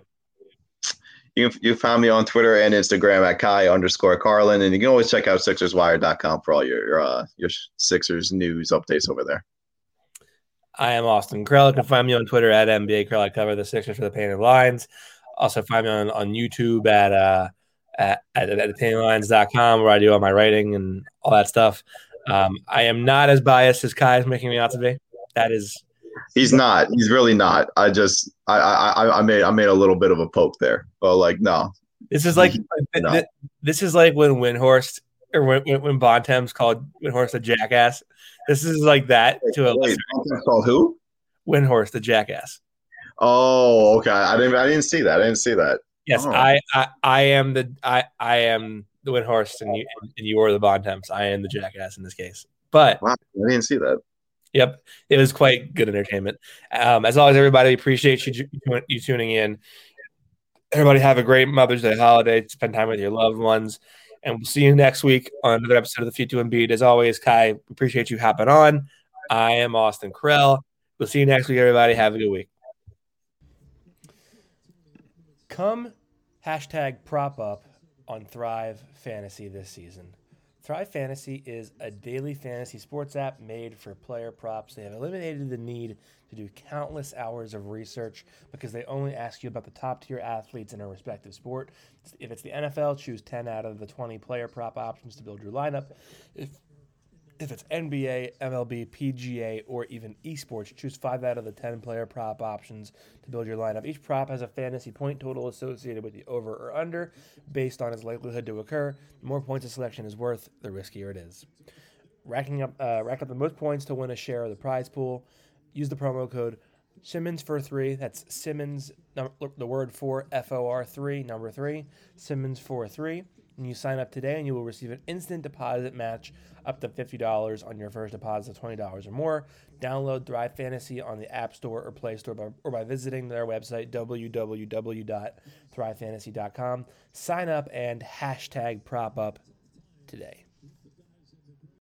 You find me on Twitter and Instagram at Kai_Carlin, and you can always check out SixersWire.com for all your Sixers news updates over there. I am Austin Krell. You can find me on Twitter at NBA Krell. I cover the Sixers for the Painted Lines. Also find me on YouTube at thepaintedlines.com, where I do all my writing and all that stuff. I am not as biased as Kai is making me out to be. He's not. He's really not. I made a little bit of a poke there, but like, no. This is like when Windhorst or when Bontemps called Windhorst a jackass. This is like that to a lesser. Called who? Windhorst, the jackass. Oh, okay. I didn't see that. Yes, oh. I am the Windhorst, and you are the Bontemps. I am the jackass in this case. But wow, I didn't see that. Yep, it was quite good entertainment. As always, everybody, appreciate you tuning in. Everybody have a great Mother's Day holiday. Spend time with your loved ones. And we'll see you next week on another episode of The Few to Embiid. As always, Kai, appreciate you hopping on. I am Austin Krell. We'll see you next week, everybody. Have a good week. Come hashtag prop up on Thrive Fantasy this season. Thrive Fantasy is a daily fantasy sports app made for player props. They have eliminated the need to do countless hours of research because they only ask you about the top-tier athletes in a respective sport. If it's the NFL, choose 10 out of the 20 player prop options to build your lineup. If it's NBA, MLB, PGA, or even esports, choose 5 out of the 10 player prop options to build your lineup. Each prop has a fantasy point total associated with the over or under based on its likelihood to occur. The more points a selection is worth, the riskier it is. Rack up the most points to win a share of the prize pool. Use the promo code Simmons4 3. That's Simmons, the word for FOR3, number 3, Simmons4 3. And you sign up today and you will receive an instant deposit match up to $50 on your first deposit of $20 or more. Download Thrive Fantasy on the App Store or Play Store by visiting their website, www.thrivefantasy.com. Sign up and hashtag prop up today.